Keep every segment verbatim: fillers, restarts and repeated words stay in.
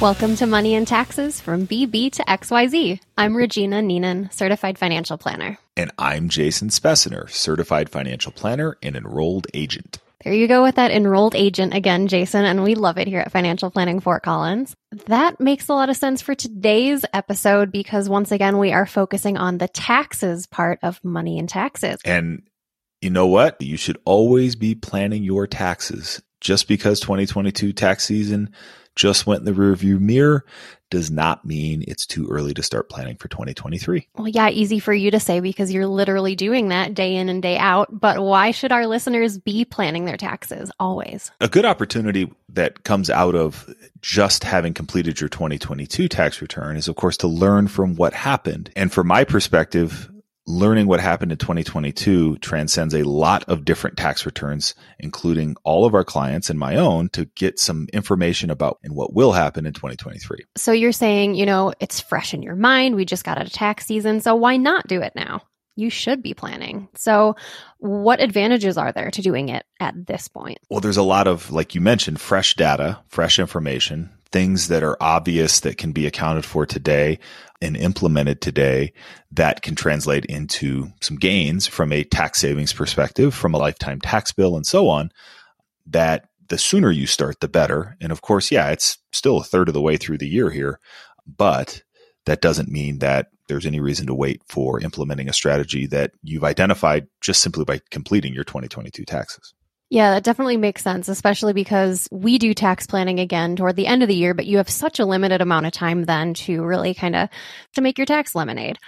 Welcome to Money and Taxes from B B to X Y Z. I'm Regina Neenan, Certified Financial Planner. And I'm Jason Speciner, Certified Financial Planner and Enrolled Agent. There you go with that enrolled agent again, Jason, and we love it here at Financial Planning Fort Collins. That makes a lot of sense for today's episode because, once again, we are focusing on the taxes part of Money and Taxes. And you know what? You should always be planning your taxes. Just because twenty twenty-two tax season just went in the rearview mirror does not mean it's too early to start planning for twenty twenty-three. Well, yeah, easy for you to say because you're literally doing that day in and day out. But why should our listeners be planning their taxes always? A good opportunity that comes out of just having completed your twenty twenty-two tax return is, of course, to learn from what happened. And from my perspective, learning what happened in twenty twenty-two transcends a lot of different tax returns, including all of our clients and my own, to get some information about and what will happen in twenty twenty-three. So you're saying, you know, it's fresh in your mind. We just got out of tax season. So why not do it now? You should be planning. So what advantages are there to doing it at this point? Well, there's a lot of, like you mentioned, fresh data, fresh information, things that are obvious that can be accounted for today and implemented today that can translate into some gains from a tax savings perspective, from a lifetime tax bill and so on, that the sooner you start, the better. And of course, yeah, it's still a third of the way through the year here, but that doesn't mean that there's any reason to wait for implementing a strategy that you've identified just simply by completing your twenty twenty-two taxes. Yeah, that definitely makes sense, especially because we do tax planning again toward the end of the year, but you have such a limited amount of time then to really kind of to make your tax lemonade.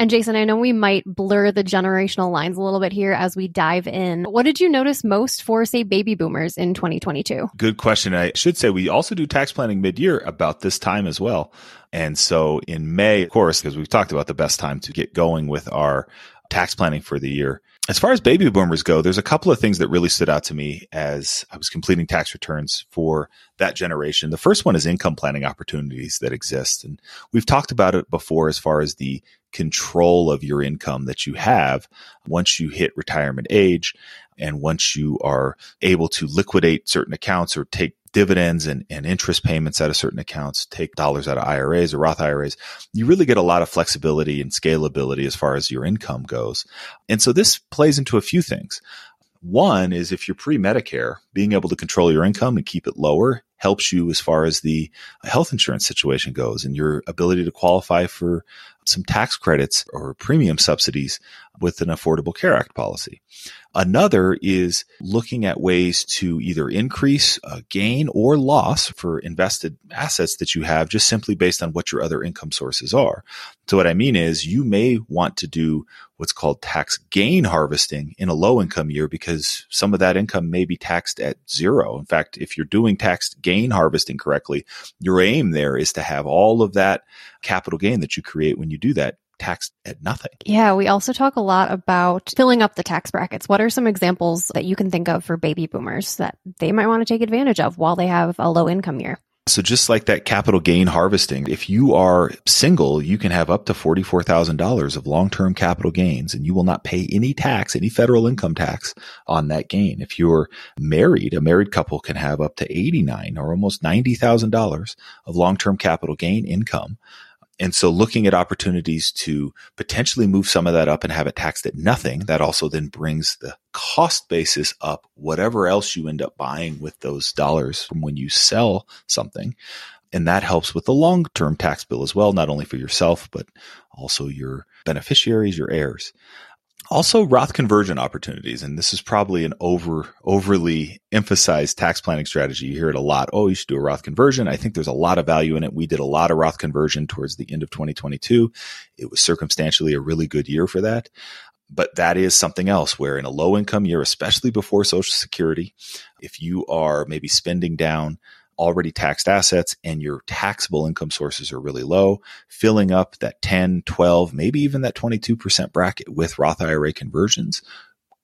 And Jason, I know we might blur the generational lines a little bit here as we dive in. What did you notice most for, say, baby boomers in twenty twenty-two? Good question. I should say we also do tax planning mid-year about this time as well. And so in May, of course, because we've talked about the best time to get going with our tax planning for the year. As far as baby boomers go, there's a couple of things that really stood out to me as I was completing tax returns for that generation. The first one is income planning opportunities that exist. And we've talked about it before as far as the control of your income that you have once you hit retirement age and once you are able to liquidate certain accounts or take dividends and, and interest payments out of certain accounts, take dollars out of I R As or Roth I R As, you really get a lot of flexibility and scalability as far as your income goes. And so this plays into a few things. One is if you're pre-Medicare, being able to control your income and keep it lower helps you as far as the health insurance situation goes and your ability to qualify for some tax credits or premium subsidies with an Affordable Care Act policy. Another is looking at ways to either increase a gain or loss for invested assets that you have just simply based on what your other income sources are. So what I mean is you may want to do what's called tax gain harvesting in a low income year because some of that income may be taxed at zero. In fact, if you're doing tax gain harvesting correctly, your aim there is to have all of that capital gain that you create when you do that taxed at nothing. Yeah, we also talk a lot about filling up the tax brackets. What are some examples that you can think of for baby boomers that they might want to take advantage of while they have a low income year? So just like that capital gain harvesting, if you are single, you can have up to forty-four thousand dollars of long-term capital gains and you will not pay any tax, any federal income tax on that gain. If you're married, a married couple can have up to eighty-nine thousand dollars or almost ninety thousand dollars of long-term capital gain income. And so looking at opportunities to potentially move some of that up and have it taxed at nothing, that also then brings the cost basis up, whatever else you end up buying with those dollars from when you sell something. And that helps with the long-term tax bill as well, not only for yourself, but also your beneficiaries, your heirs. Also, Roth conversion opportunities, and this is probably an over overly emphasized tax planning strategy. You hear it a lot. Oh, you should do a Roth conversion. I think there's a lot of value in it. We did a lot of Roth conversion towards the end of twenty twenty-two. It was circumstantially a really good year for that. But that is something else where in a low-income year, especially before Social Security, if you are maybe spending down already taxed assets and your taxable income sources are really low, filling up that ten, twelve, maybe even that twenty-two percent bracket with Roth I R A conversions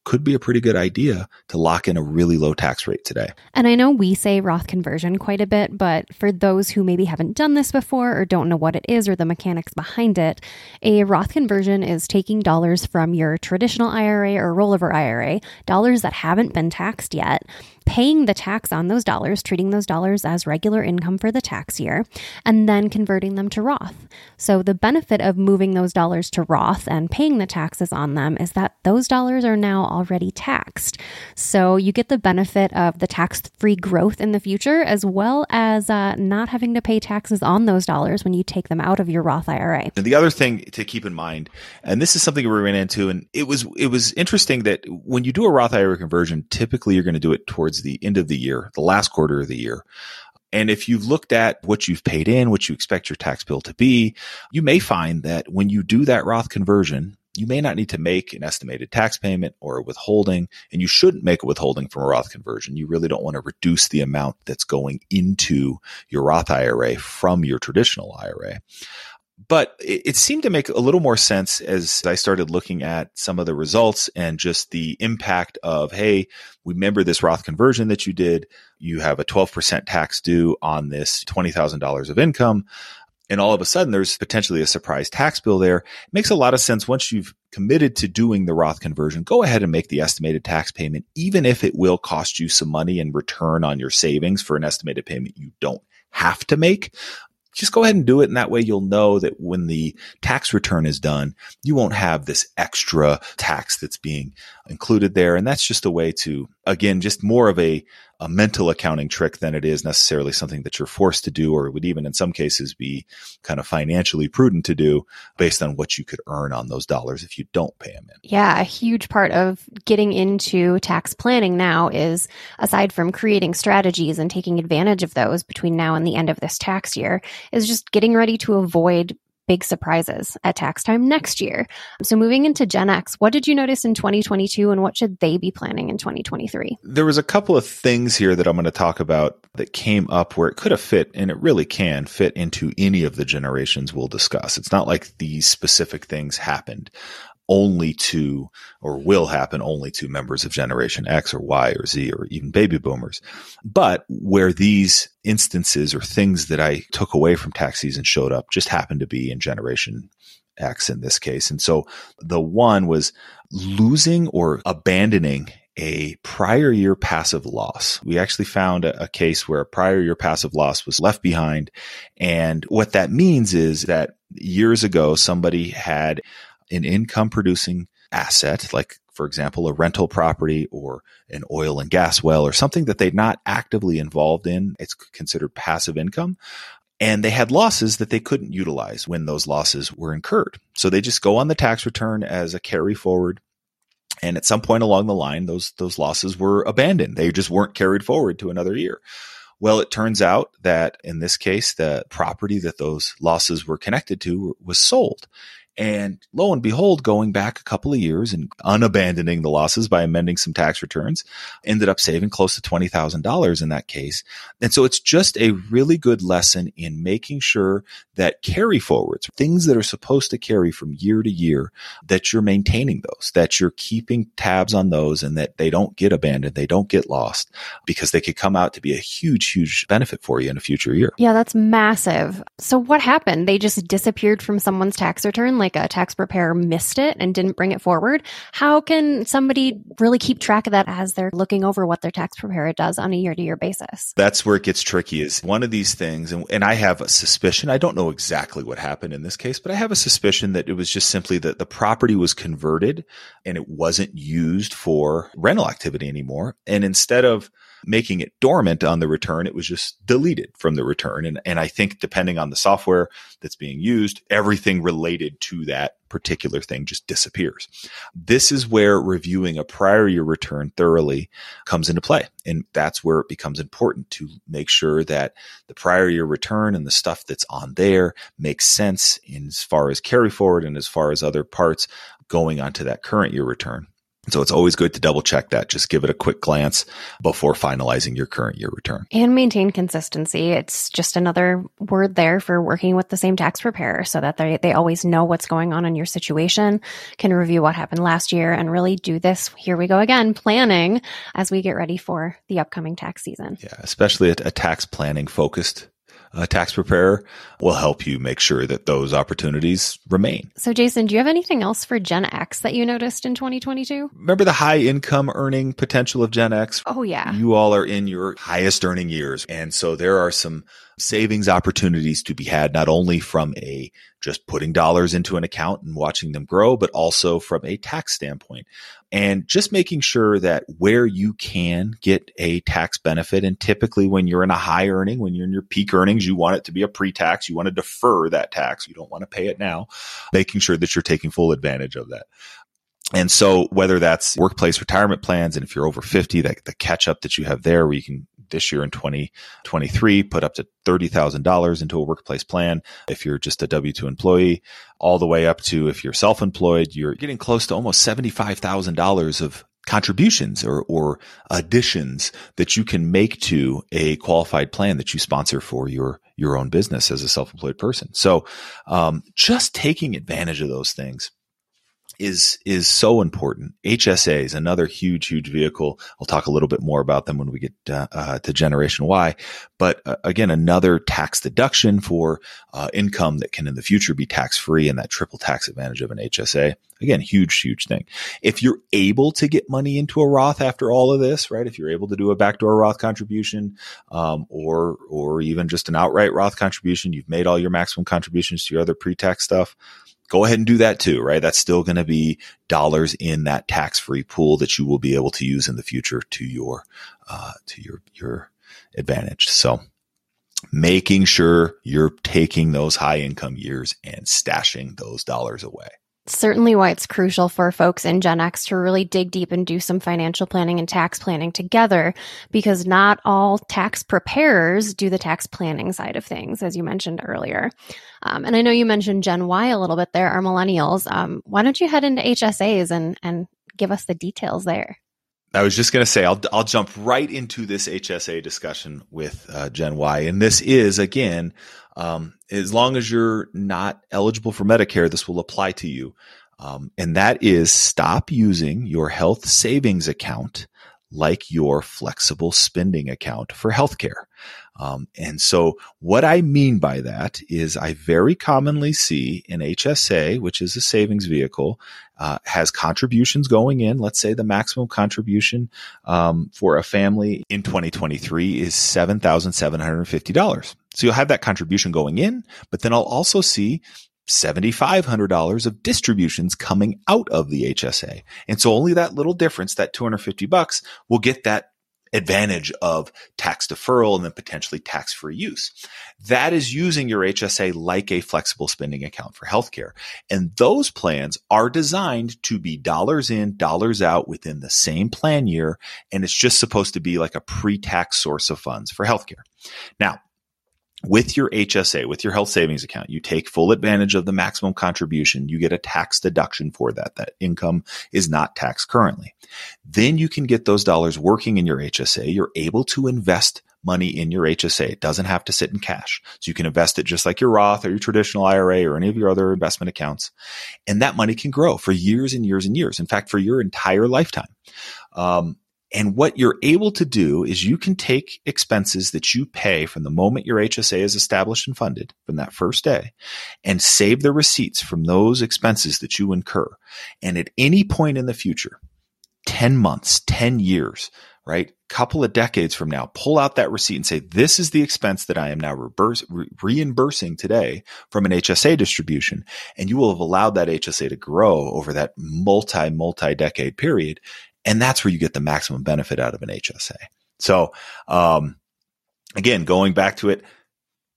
could be a pretty good idea to lock in a really low tax rate today. And I know we say Roth conversion quite a bit, but for those who maybe haven't done this before or don't know what it is or the mechanics behind it, a Roth conversion is taking dollars from your traditional I R A or rollover I R A, dollars that haven't been taxed yet, paying the tax on those dollars, treating those dollars as regular income for the tax year, and then converting them to Roth. So the benefit of moving those dollars to Roth and paying the taxes on them is that those dollars are now already taxed. So you get the benefit of the tax-free growth in the future, as well as uh, not having to pay taxes on those dollars when you take them out of your Roth I R A. And the other thing to keep in mind, and this is something we ran into, and it was it was interesting that when you do a Roth I R A conversion, typically you're going to do it towards the end of the year, the last quarter of the year. And if you've looked at what you've paid in, what you expect your tax bill to be, you may find that when you do that Roth conversion, you may not need to make an estimated tax payment or a withholding, and you shouldn't make a withholding from a Roth conversion. You really don't want to reduce the amount that's going into your Roth I R A from your traditional I R A. But it seemed to make a little more sense as I started looking at some of the results and just the impact of, hey, remember this Roth conversion that you did. You have a twelve percent tax due on this twenty thousand dollars of income. And all of a sudden, there's potentially a surprise tax bill there. It makes a lot of sense once you've committed to doing the Roth conversion, go ahead and make the estimated tax payment, even if it will cost you some money in return on your savings for an estimated payment you don't have to make. Just go ahead and do it. And that way you'll know that when the tax return is done, you won't have this extra tax that's being included there. And that's just a way to, again, just more of a, a mental accounting trick than it is necessarily something that you're forced to do, or would even in some cases be kind of financially prudent to do based on what you could earn on those dollars if you don't pay them in. Yeah. A huge part of getting into tax planning now is, aside from creating strategies and taking advantage of those between now and the end of this tax year, is just getting ready to avoid big surprises at tax time next year. So moving into Gen X, what did you notice in twenty twenty-two and what should they be planning in twenty twenty-three? There was a couple of things here that I'm going to talk about that came up where it could have fit, and it really can fit into any of the generations we'll discuss. It's not like these specific things happened only to, or will happen only to members of Generation X or Y or Z or even baby boomers. But where these instances or things that I took away from tax season showed up just happened to be in Generation X in this case. And so the one was losing or abandoning a prior year passive loss. We actually found a, a case where a prior year passive loss was left behind. And what that means is that years ago, somebody had an income-producing asset, like, for example, a rental property or an oil and gas well or something that they're not actively involved in. It's considered passive income. And they had losses that they couldn't utilize when those losses were incurred. So they just go on the tax return as a carry forward. And at some point along the line, those those losses were abandoned. They just weren't carried forward to another year. Well, it turns out that in this case, the property that those losses were connected to was sold. And lo and behold, going back a couple of years and unabandoning the losses by amending some tax returns, ended up saving close to twenty thousand dollars in that case. And so it's just a really good lesson in making sure that carry forwards, things that are supposed to carry from year to year, that you're maintaining those, that you're keeping tabs on those, and that they don't get abandoned, they don't get lost, because they could come out to be a huge, huge benefit for you in a future year. Yeah, that's massive. So what happened? They just disappeared from someone's tax return? Like a tax preparer missed it and didn't bring it forward. How can somebody really keep track of that as they're looking over what their tax preparer does on a year-to-year basis? That's where it gets tricky, is one of these things. And, and I have a suspicion, I don't know exactly what happened in this case, but I have a suspicion that it was just simply that the property was converted and it wasn't used for rental activity anymore. And instead of making it dormant on the return, it was just deleted from the return. And, and I think depending on the software that's being used, everything related to that particular thing just disappears. This is where reviewing a prior year return thoroughly comes into play. And that's where it becomes important to make sure that the prior year return and the stuff that's on there makes sense in as far as carry forward and as far as other parts going onto that current year return. So it's always good to double check that. Just give it a quick glance before finalizing your current year return. And maintain consistency. It's just another word there for working with the same tax preparer so that they, they always know what's going on in your situation, can review what happened last year, and really do this, here we go again, planning as we get ready for the upcoming tax season. Yeah, especially a, a tax planning focused uh, tax preparer will help you make sure that those opportunities remain. So Jason, do you have anything else for Gen X that you noticed in twenty twenty-two? Remember the high income earning potential of Gen X? Oh, yeah. You all are in your highest earning years. And so there are some savings opportunities to be had, not only from a just putting dollars into an account and watching them grow, but also from a tax standpoint. And just making sure that where you can get a tax benefit, and typically when you're in a high earning, when you're in your peak earnings, you want it to be a pre-tax. You want to defer that tax. You don't want to pay it now, making sure that you're taking full advantage of that. And so whether that's workplace retirement plans, and if you're over fifty, that the catch up that you have there where you can this year in twenty twenty-three, put up to thirty thousand dollars into a workplace plan. If you're just a W two employee, all the way up to if you're self-employed, you're getting close to almost seventy-five thousand dollars of contributions or, or additions that you can make to a qualified plan that you sponsor for your, your own business as a self-employed person. So um, just taking advantage of those things is is so important. H S A is another huge, huge vehicle. I'll talk a little bit more about them when we get uh, uh, to Generation Y. But uh, again, another tax deduction for uh, income that can in the future be tax-free, and that triple tax advantage of an H S A. Again, huge, huge thing. If you're able to get money into a Roth after all of this, right? If you're able to do a backdoor Roth contribution um, or or even just an outright Roth contribution, you've made all your maximum contributions to your other pre-tax stuff. Go ahead and do that too, right? That's still going to be dollars in that tax-free pool that you will be able to use in the future to your, uh, to your, your advantage. So making sure you're taking those high income years and stashing those dollars away. Certainly why it's crucial for folks in Gen X to really dig deep and do some financial planning and tax planning together, because not all tax preparers do the tax planning side of things, as you mentioned earlier. Um, and I know you mentioned Gen Y a little bit there, our millennials. Um, why don't you head into H S As and, and give us the details there? I was just going to say, I'll, I'll jump right into this H S A discussion with uh, Gen Y. And this is, again, Um, as long as you're not eligible for Medicare, this will apply to you. Um, and that is stop using your health savings account like your flexible spending account for healthcare. Um, and so what I mean by that is I very commonly see an H S A, which is a savings vehicle, uh, has contributions going in. Let's say the maximum contribution, um, for a family in twenty twenty-three is seven thousand seven hundred fifty dollars. So you'll have that contribution going in, but then I'll also see seven thousand five hundred dollars of distributions coming out of the H S A. And so only that little difference, that two hundred fifty bucks, will get that advantage of tax deferral and then potentially tax-free use. That is using your H S A like a flexible spending account for healthcare. And those plans are designed to be dollars in, dollars out within the same plan year. And it's just supposed to be like a pre-tax source of funds for healthcare. Now, with your H S A, with your health savings account, you take full advantage of the maximum contribution. You get a tax deduction for that. That income is not taxed currently. Then you can get those dollars working in your H S A. You're able to invest money in your H S A. It doesn't have to sit in cash. So you can invest it just like your Roth or your traditional I R A or any of your other investment accounts. And that money can grow for years and years and years. In fact, for your entire lifetime. Um, And what you're able to do is you can take expenses that you pay from the moment your H S A is established and funded from that first day and save the receipts from those expenses that you incur. And at any point in the future, ten months, ten years, right? Couple of decades from now, pull out that receipt and say, this is the expense that I am now reverse, re- reimbursing today from an H S A distribution. And you will have allowed that H S A to grow over that multi, multi-decade period. And that's where you get the maximum benefit out of an H S A. So um, again, going back to it,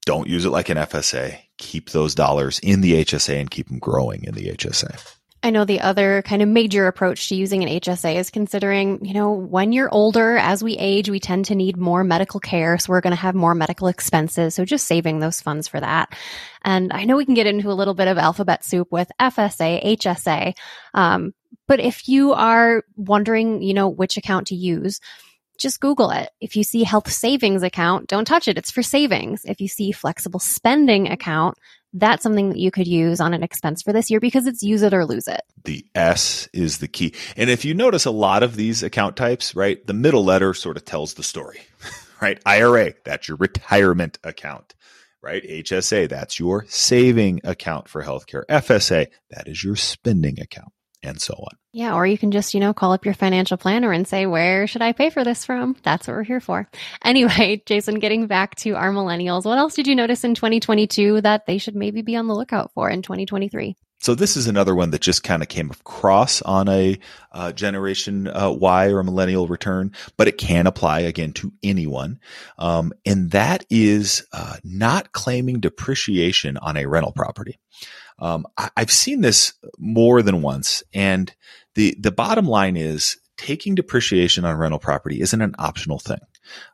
don't use it like an F S A. Keep those dollars in the H S A and keep them growing in the H S A. I know the other kind of major approach to using an H S A is considering, you know, when you're older, as we age, we tend to need more medical care. So we're going to have more medical expenses. So just saving those funds for that. And I know we can get into a little bit of alphabet soup with F S A, H S A. Um, but if you are wondering, you know, which account to use, just Google it. If you see health savings account, don't touch it. It's for savings. If you see flexible spending account, that's something that you could use on an expense for this year because it's use it or lose it. The S is the key. And if you notice a lot of these account types, right, the middle letter sort of tells the story, right? I R A, that's your retirement account. right? H S A, that's your saving account for healthcare. F S A, that is your spending account, and so on. Yeah, or you can just, you know, call up your financial planner and say, where should I pay for this from? That's what we're here for. Anyway, Jason, getting back to our millennials, what else did you notice in twenty twenty-two that they should maybe be on the lookout for in twenty twenty-three? So this is another one that just kind of came across on a uh, generation uh, Y or a millennial return, but it can apply again to anyone. Um, and that is uh, not claiming depreciation on a rental property. Um, I- I've seen this more than once. And the, the bottom line is taking depreciation on rental property isn't an optional thing.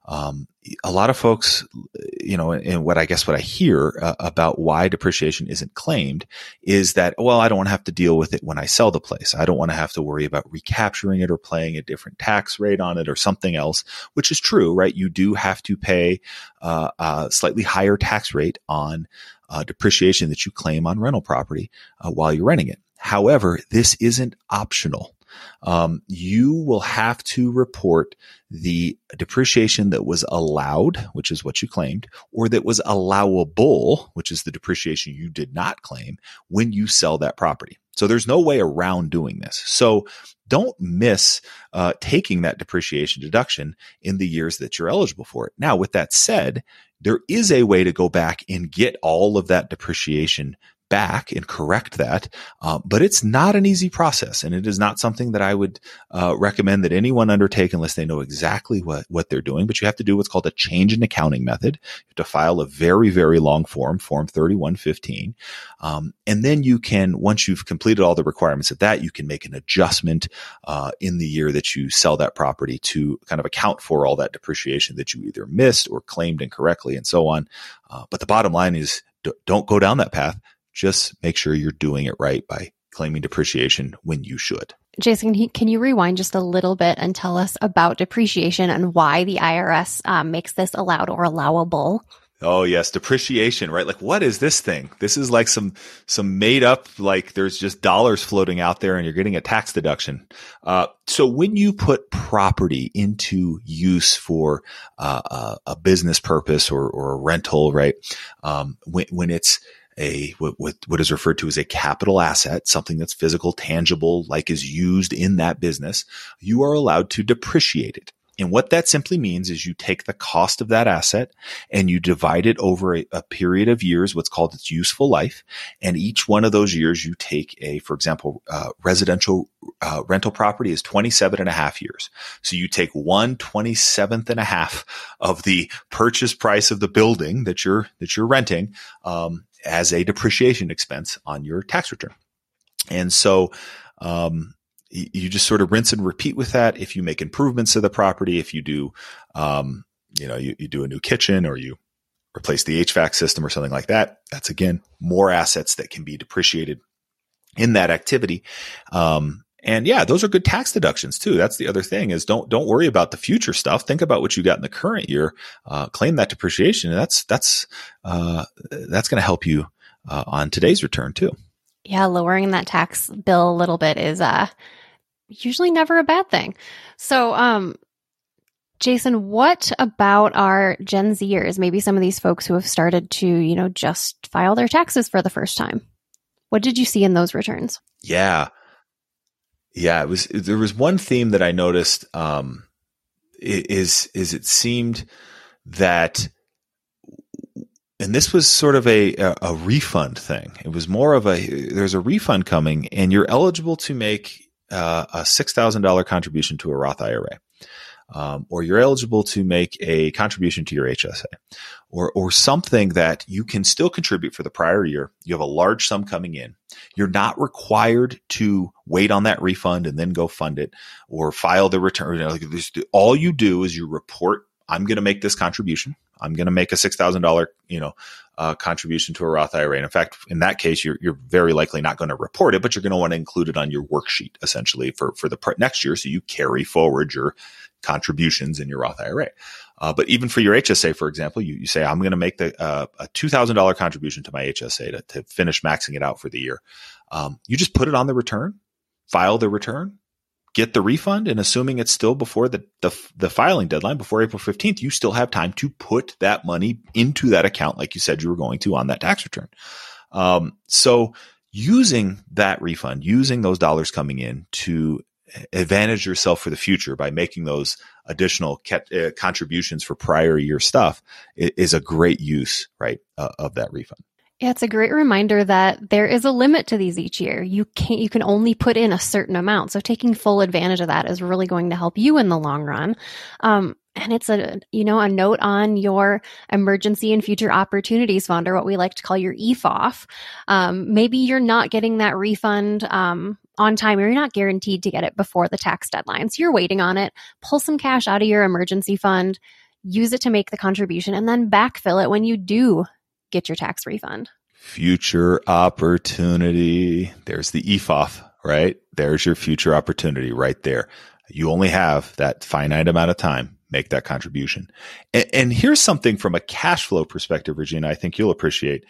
Um, a lot of folks, you know, and what I guess what I hear uh, about why depreciation isn't claimed is that, well, I don't want to have to deal with it when I sell the place. I don't want to have to worry about recapturing it or paying a different tax rate on it or something else, which is true, right? You do have to pay uh, a slightly higher tax rate on uh, depreciation that you claim on rental property uh, while you're renting it. However, this isn't optional. Um, you will have to report the depreciation that was allowed, which is what you claimed, or that was allowable, which is the depreciation you did not claim when you sell that property. So there's no way around doing this. So don't miss uh, taking that depreciation deduction in the years that you're eligible for it. Now, with that said, there is a way to go back and get all of that depreciation back and correct that. Um, but it's not an easy process. And it is not something that I would uh, recommend that anyone undertake unless they know exactly what, what they're doing. But you have to do what's called a change in accounting method. You have to file a very, very long form, Form thirty-one fifteen. Um, and then you can, once you've completed all the requirements of that, you can make an adjustment uh, in the year that you sell that property to kind of account for all that depreciation that you either missed or claimed incorrectly and so on. Uh, but the bottom line is d- don't go down that path. Just make sure you're doing it right by claiming depreciation when you should. Jason, can you rewind just a little bit and tell us about depreciation and why the I R S um, makes this allowed or allowable? Oh, yes. Depreciation, right? Like, what is this thing? This is like some some made up, like there's just dollars floating out there and you're getting a tax deduction. Uh, so when you put property into use for uh, a, a business purpose or, or a rental, right, um, when, when it's a what, what is referred to as a capital asset, something that's physical, tangible, like is used in that business, you are allowed to depreciate it. And what that simply means is you take the cost of that asset and you divide it over a, a period of years, what's called its useful life. And each one of those years you take a, for example, uh, residential uh, rental property is twenty-seven and a half years. So you take one twenty-seventh and a half of the purchase price of the building that you're, that you're renting, um, as a depreciation expense on your tax return. And so, um, you just sort of rinse and repeat with that. If you make improvements to the property, if you do, um, you know, you, you do a new kitchen or you replace the H V A C system or something like that, that's again, more assets that can be depreciated in that activity. Um, And yeah, those are good tax deductions too. That's the other thing is don't, don't worry about the future stuff. Think about what you got in the current year, uh, claim that depreciation. And that's, that's, uh, that's going to help you, uh, on today's return too. Yeah. Lowering that tax bill a little bit is, uh, usually never a bad thing. So, um, Jason, what about our Gen Zers? Maybe some of these folks who have started to, you know, just file their taxes for the first time. What did you see in those returns? Yeah. Yeah, it was, there was one theme that I noticed, um, is, is it seemed that, and this was sort of a, a, a refund thing. It was more of a, there's a refund coming and you're eligible to make uh, a six thousand dollars contribution to a Roth I R A. Um, or you're eligible to make a contribution to your H S A or, or something that you can still contribute for the prior year. You have a large sum coming in. You're not required to wait on that refund and then go fund it or file the return. You know, like this, all you do is you report, I'm going to make this contribution. I'm going to make a six thousand dollars, you know, uh, contribution to a Roth I R A. And in fact, in that case, you're, you're very likely not going to report it, but you're going to want to include it on your worksheet essentially for, for the pr- next year. So you carry forward your contributions in your Roth I R A. Uh, but even for your H S A, for example, you, you say, I'm going to make the, uh, a two thousand dollars contribution to my H S A to, to finish maxing it out for the year. Um, you just put it on the return, file the return, get the refund, and assuming it's still before the, the the filing deadline, before April fifteenth, you still have time to put that money into that account like you said you were going to on that tax return. Um, so using that refund, using those dollars coming in to advantage yourself for the future by making those additional ca- uh, contributions for prior year stuff is a great use, right, uh, of that refund. Yeah, it's a great reminder that there is a limit to these each year. You can't, you can only put in a certain amount. So taking full advantage of that is really going to help you in the long run. Um, and it's a, you know, a note on your emergency and future opportunities fund, or what we like to call your E F O F. Um, maybe you're not getting that refund, um, on time, or you're not guaranteed to get it before the tax deadline. So you're waiting on it. Pull some cash out of your emergency fund, use it to make the contribution, and then backfill it when you do get your tax refund. Future opportunity. There's the E F O F, right? There's your future opportunity right there. You only have that finite amount of time. Make that contribution. And, and here's something from a cash flow perspective, Regina, I think you'll appreciate,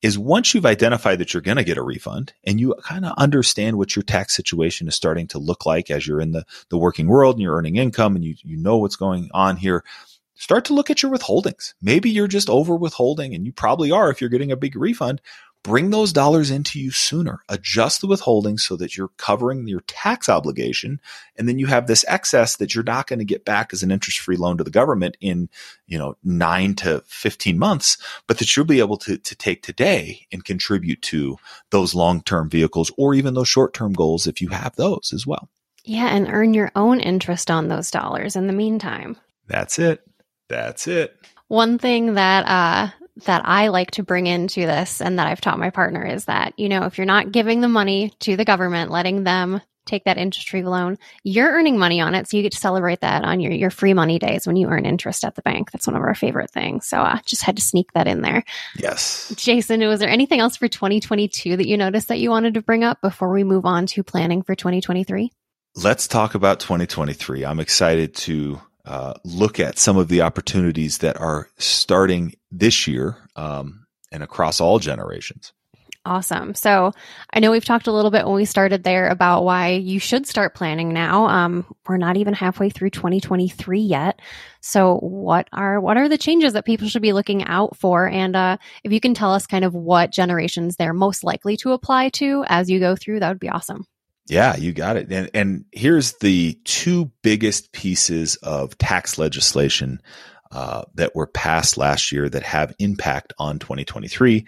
is once you've identified that you're going to get a refund and you kind of understand what your tax situation is starting to look like as you're in the, the working world and you're earning income and you, you know what's going on here, start to look at your withholdings. Maybe you're just over withholding, and you probably are if you're getting a big refund. Bring those dollars into you sooner. Adjust the withholdings so that you're covering your tax obligation, and then you have this excess that you're not going to get back as an interest-free loan to the government in, you know, nine to fifteen months, but that you'll be able to, to take today and contribute to those long-term vehicles or even those short-term goals if you have those as well. Yeah, and earn your own interest on those dollars in the meantime. That's it. That's it. One thing that uh, that I like to bring into this, and that I've taught my partner, is that, you know, if you're not giving the money to the government, letting them take that interest-free loan, you're earning money on it. So you get to celebrate that on your, your free money days when you earn interest at the bank. That's one of our favorite things. So I uh, just had to sneak that in there. Yes. Jason, was there anything else for twenty twenty-two that you noticed that you wanted to bring up before we move on to planning for twenty twenty-three? Let's talk about twenty twenty-three. I'm excited to Uh, look at some of the opportunities that are starting this year um, and across all generations. Awesome. So I know we've talked a little bit when we started there about why you should start planning now. Um, we're not even halfway through twenty twenty-three yet. So what are what are the changes that people should be looking out for? And uh, if you can tell us kind of what generations they're most likely to apply to as you go through, that would be awesome. Yeah, you got it. And and here's the two biggest pieces of tax legislation uh, that were passed last year that have impact on twenty twenty-three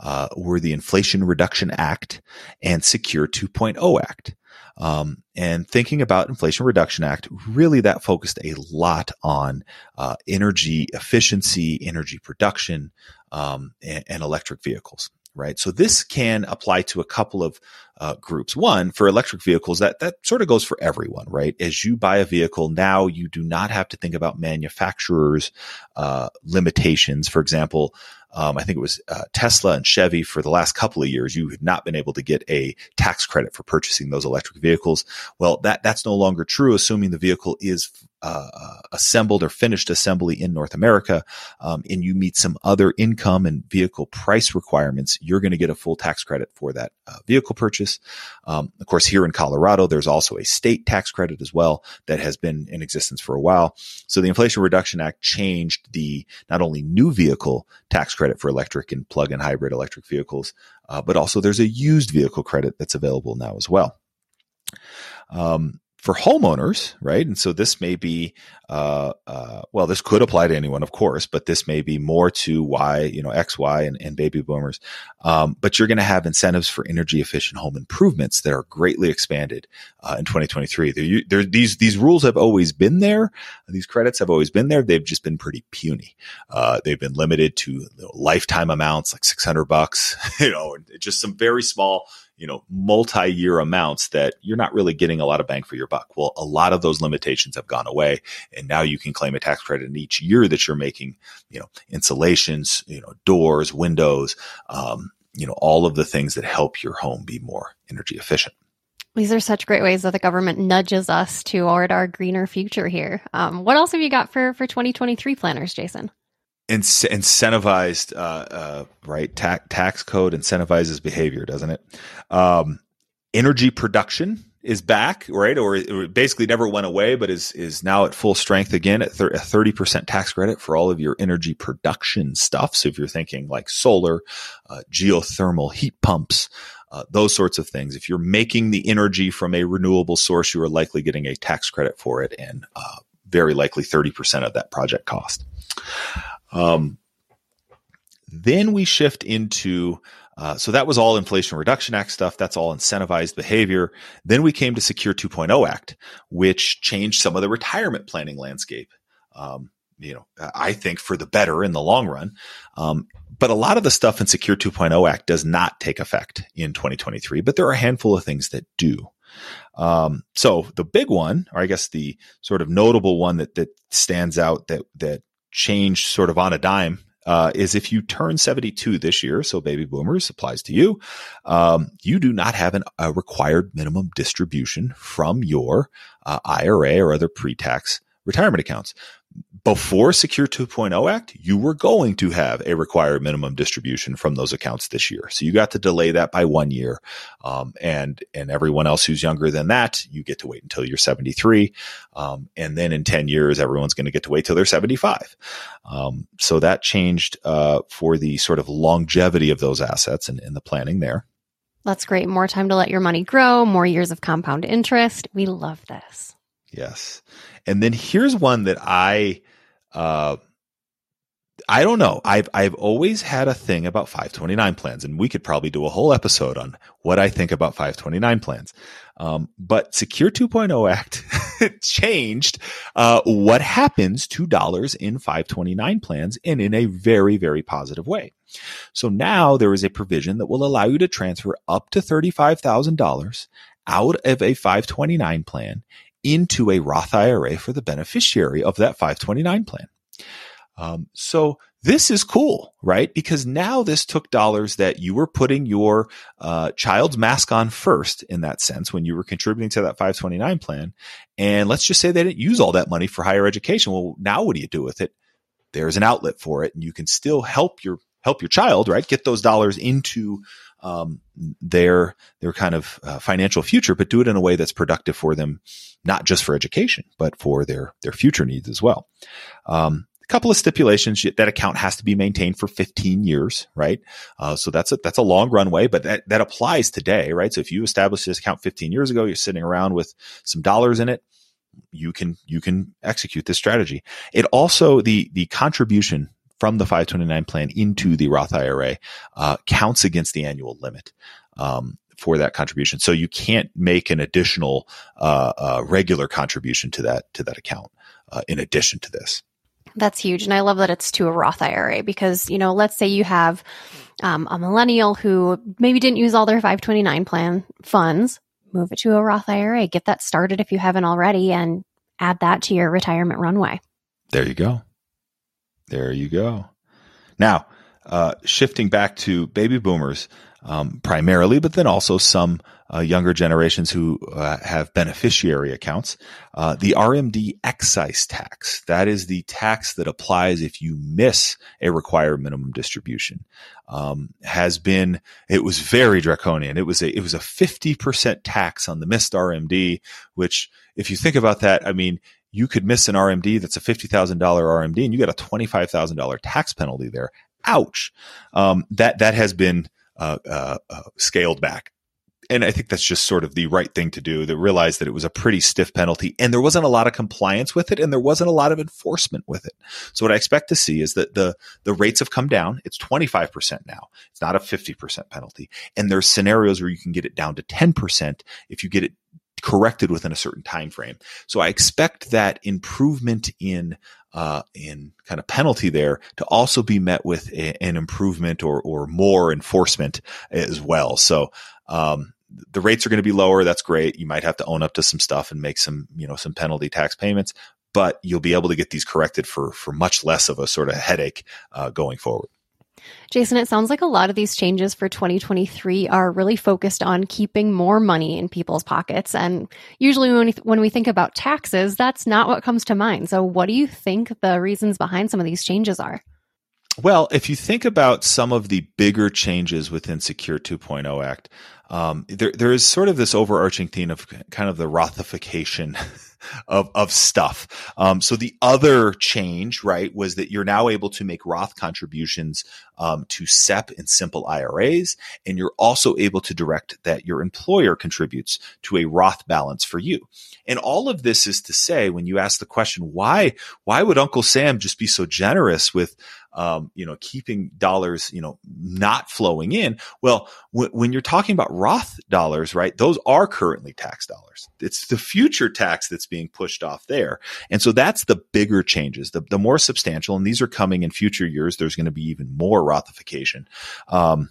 uh, were the Inflation Reduction Act and Secure two point oh Act. Um, and thinking about Inflation Reduction Act, really that focused a lot on uh, energy efficiency, energy production, um, and, and electric vehicles. Right. So this can apply to a couple of uh, groups. One, for electric vehicles, that, that sort of goes for everyone, right? As you buy a vehicle now, you do not have to think about manufacturers' uh, limitations. For example, um, I think it was uh, Tesla and Chevy for the last couple of years, you have not been able to get a tax credit for purchasing those electric vehicles. Well, that, that's no longer true, assuming the vehicle is Uh, assembled or finished assembly in North America, um, and you meet some other income and vehicle price requirements, you're going to get a full tax credit for that uh, vehicle purchase. Um, of course, here in Colorado, there's also a state tax credit as well that has been in existence for a while. So the Inflation Reduction Act changed the not only new vehicle tax credit for electric and plug-in hybrid electric vehicles, uh, but also there's a used vehicle credit that's available now as well. Um, For homeowners, right? And so this may be, uh, uh, well, this could apply to anyone, of course, but this may be more to Y, you know, X, Y, and, and baby boomers. Um, but you're going to have incentives for energy efficient home improvements that are greatly expanded uh, in twenty twenty-three. There, there, these these rules have always been there. These credits have always been there. They've just been pretty puny. Uh, they've been limited to, you know, lifetime amounts, like six hundred bucks, you know, just some very small, you know, multi-year amounts that you're not really getting a lot of bang for your buck. Well, a lot of those limitations have gone away, and now you can claim a tax credit in each year that you're making, you know, insulations, you know, doors, windows, um, you know, all of the things that help your home be more energy efficient. These are such great ways that the government nudges us toward our greener future here. Um, what else have you got for, for twenty twenty-three planners, Jason? Incentivized, uh, uh, right? Ta- tax code incentivizes behavior, doesn't it? Um, energy production is back, right? Or it basically never went away, but is is now at full strength again at thir- a thirty percent tax credit for all of your energy production stuff. So if you're thinking like solar, uh, geothermal heat pumps, Uh, those sorts of things. If you're making the energy from a renewable source, you are likely getting a tax credit for it and uh, very likely thirty percent of that project cost. Um, then we shift into, uh, so that was all Inflation Reduction Act stuff. That's all incentivized behavior. Then we came to Secure two point oh Act, which changed some of the retirement planning landscape. Um, you know, I think for the better in the long run. Um, but a lot of the stuff in Secure two point oh Act does not take effect in twenty twenty-three, but there are a handful of things that do. Um, so the big one, or I guess the sort of notable one that, that stands out that, that changed sort of on a dime, uh, is if you turn seventy-two this year, so baby boomers applies to you, um, you do not have an, a required minimum distribution from your uh, I R A or other pre-tax retirement accounts. Before Secure two point oh Act, you were going to have a required minimum distribution from those accounts this year. So you got to delay that by one year. Um, and, and everyone else who's younger than that, you get to wait until you're seventy-three. Um, and then in ten years, everyone's going to get to wait till they're seventy-five. Um, so that changed, uh, for the sort of longevity of those assets and, and the planning there. That's great. More time to let your money grow, more years of compound interest. We love this. Yes. And then here's one that I, uh, I don't know. I've, I've always had a thing about five twenty-nine plans, and we could probably do a whole episode on what I think about five twenty-nine plans. Um, but Secure two point oh Act changed, uh, what happens to dollars in five twenty-nine plans, and in a very, very positive way. So now there is a provision that will allow you to transfer up to thirty-five thousand dollars out of a five twenty-nine plan into a Roth I R A for the beneficiary of that five twenty-nine plan. Um, so this is cool, right? Because now this took dollars that you were putting your uh, child's mask on first, in that sense, when you were contributing to that five twenty-nine plan. And let's just say they didn't use all that money for higher education. Well, now what do you do with it? There's an outlet for it, and you can still help your help your child, right? Get those dollars into um, their, their kind of uh, financial future, but do it in a way that's productive for them, not just for education, but for their, their future needs as well. Um, a couple of stipulations: that account has to be maintained for fifteen years, right? Uh, so that's a, that's a long runway, but that, that applies today, right? So if you established this account fifteen years ago, you're sitting around with some dollars in it, you can, you can execute this strategy. It also, the, the contribution from the five twenty-nine plan into the Roth I R A uh, counts against the annual limit um, for that contribution. So you can't make an additional uh, uh, regular contribution to that to that account uh, in addition to this. That's huge. And I love that it's to a Roth I R A because, you know, let's say you have um, a millennial who maybe didn't use all their five twenty-nine plan funds, move it to a Roth I R A, get that started if you haven't already, and add that to your retirement runway. There you go. There you go. Now, uh, shifting back to baby boomers um, primarily, but then also some uh, younger generations who uh, have beneficiary accounts, uh, the R M D excise tax. That is the tax that applies if you miss a required minimum distribution. Um, has been, it was very draconian. It was a, it was a fifty percent tax on the missed R M D, which if you think about that, I mean, you could miss an R M D that's a fifty thousand dollars R M D, and you got a twenty-five thousand dollars tax penalty there. Ouch. Um, that, that has been uh, uh, uh, scaled back. And I think that's just sort of the right thing to do, to realize that it was a pretty stiff penalty, and there wasn't a lot of compliance with it, and there wasn't a lot of enforcement with it. So what I expect to see is that the, the rates have come down. It's twenty-five percent now. It's not a fifty percent penalty. And there's scenarios where you can get it down to ten percent if you get it corrected within a certain time frame. So I expect that improvement in uh, in kind of penalty there to also be met with a, an improvement or or more enforcement as well. So um, the rates are going to be lower. That's great. You might have to own up to some stuff and make some you know some penalty tax payments, but you'll be able to get these corrected for for much less of a sort of headache uh, going forward. Jason, it sounds like a lot of these changes for twenty twenty-three are really focused on keeping more money in people's pockets. And usually when we, th- when we think about taxes, that's not what comes to mind. So what do you think the reasons behind some of these changes are? Well, if you think about some of the bigger changes within Secure two point oh Act, um, there, there is sort of this overarching theme of kind of the Rothification of, of stuff. Um, so the other change, right, was that you're now able to make Roth contributions um, to S E P and SIMPLE I R As. And you're also able to direct that your employer contributes to a Roth balance for you. And all of this is to say, when you ask the question, why, why would Uncle Sam just be so generous with, um, you know, keeping dollars, you know, not flowing in? Well, w- when you're talking about Roth dollars, right, those are currently tax dollars. It's the future tax that's being pushed off there. And so that's the bigger changes, the, the more substantial, and these are coming in future years. There's going to be even more Rothification. Um,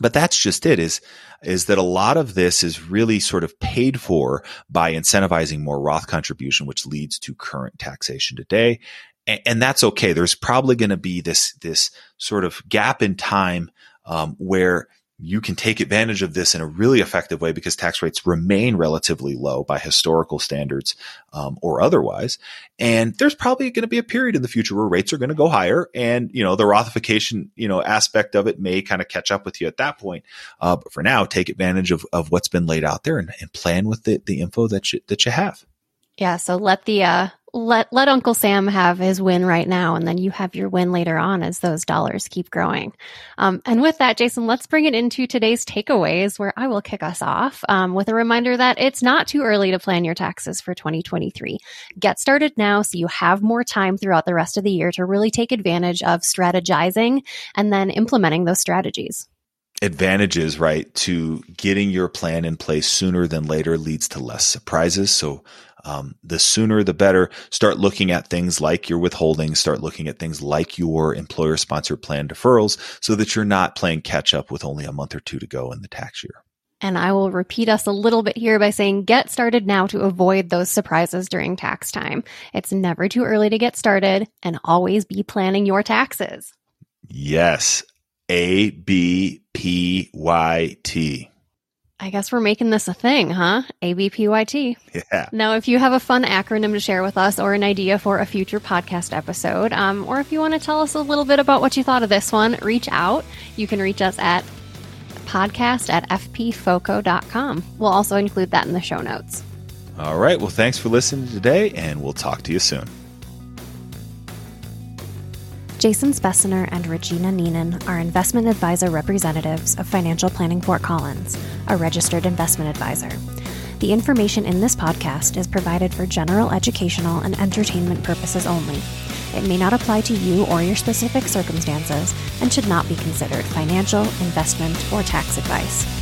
But that's just it, is, is that a lot of this is really sort of paid for by incentivizing more Roth contribution, which leads to current taxation today. And, and that's okay. There's probably going to be this, this sort of gap in time, um, where you can take advantage of this in a really effective way because tax rates remain relatively low by historical standards, um, or otherwise. And there's probably going to be a period in the future where rates are going to go higher. And, you know, the Rothification, you know, aspect of it may kind of catch up with you at that point. Uh, but for now, take advantage of, of what's been laid out there and, and plan with the, the info that you, that you have. Yeah. So let the, uh, let, let Uncle Sam have his win right now. And then you have your win later on as those dollars keep growing. Um, and with that, Jason, let's bring it into today's takeaways, where I will kick us off um, with a reminder that it's not too early to plan your taxes for twenty twenty-three. Get started now so you have more time throughout the rest of the year to really take advantage of strategizing and then implementing those strategies. Advantages, right, to getting your plan in place sooner than later leads to less surprises. So Um, the sooner, the better. Start looking at things like your withholdings, start looking at things like your employer sponsored plan deferrals so that you're not playing catch up with only a month or two to go in the tax year. And I will repeat us a little bit here by saying, get started now to avoid those surprises during tax time. It's never too early to get started, and always be planning your taxes. Yes. A, B, P, Y, T. I guess we're making this a thing, huh? A B P Y T. Yeah. Now, if you have a fun acronym to share with us or an idea for a future podcast episode, um, or if you want to tell us a little bit about what you thought of this one, reach out. You can reach us at podcast at f p foco dot com. We'll also include that in the show notes. All right. Well, thanks for listening today, and we'll talk to you soon. Jason Speciner and Regina Neenan are investment advisor representatives of Financial Planning Fort Collins, a registered investment advisor. The information in this podcast is provided for general educational and entertainment purposes only. It may not apply to you or your specific circumstances and should not be considered financial, investment, or tax advice.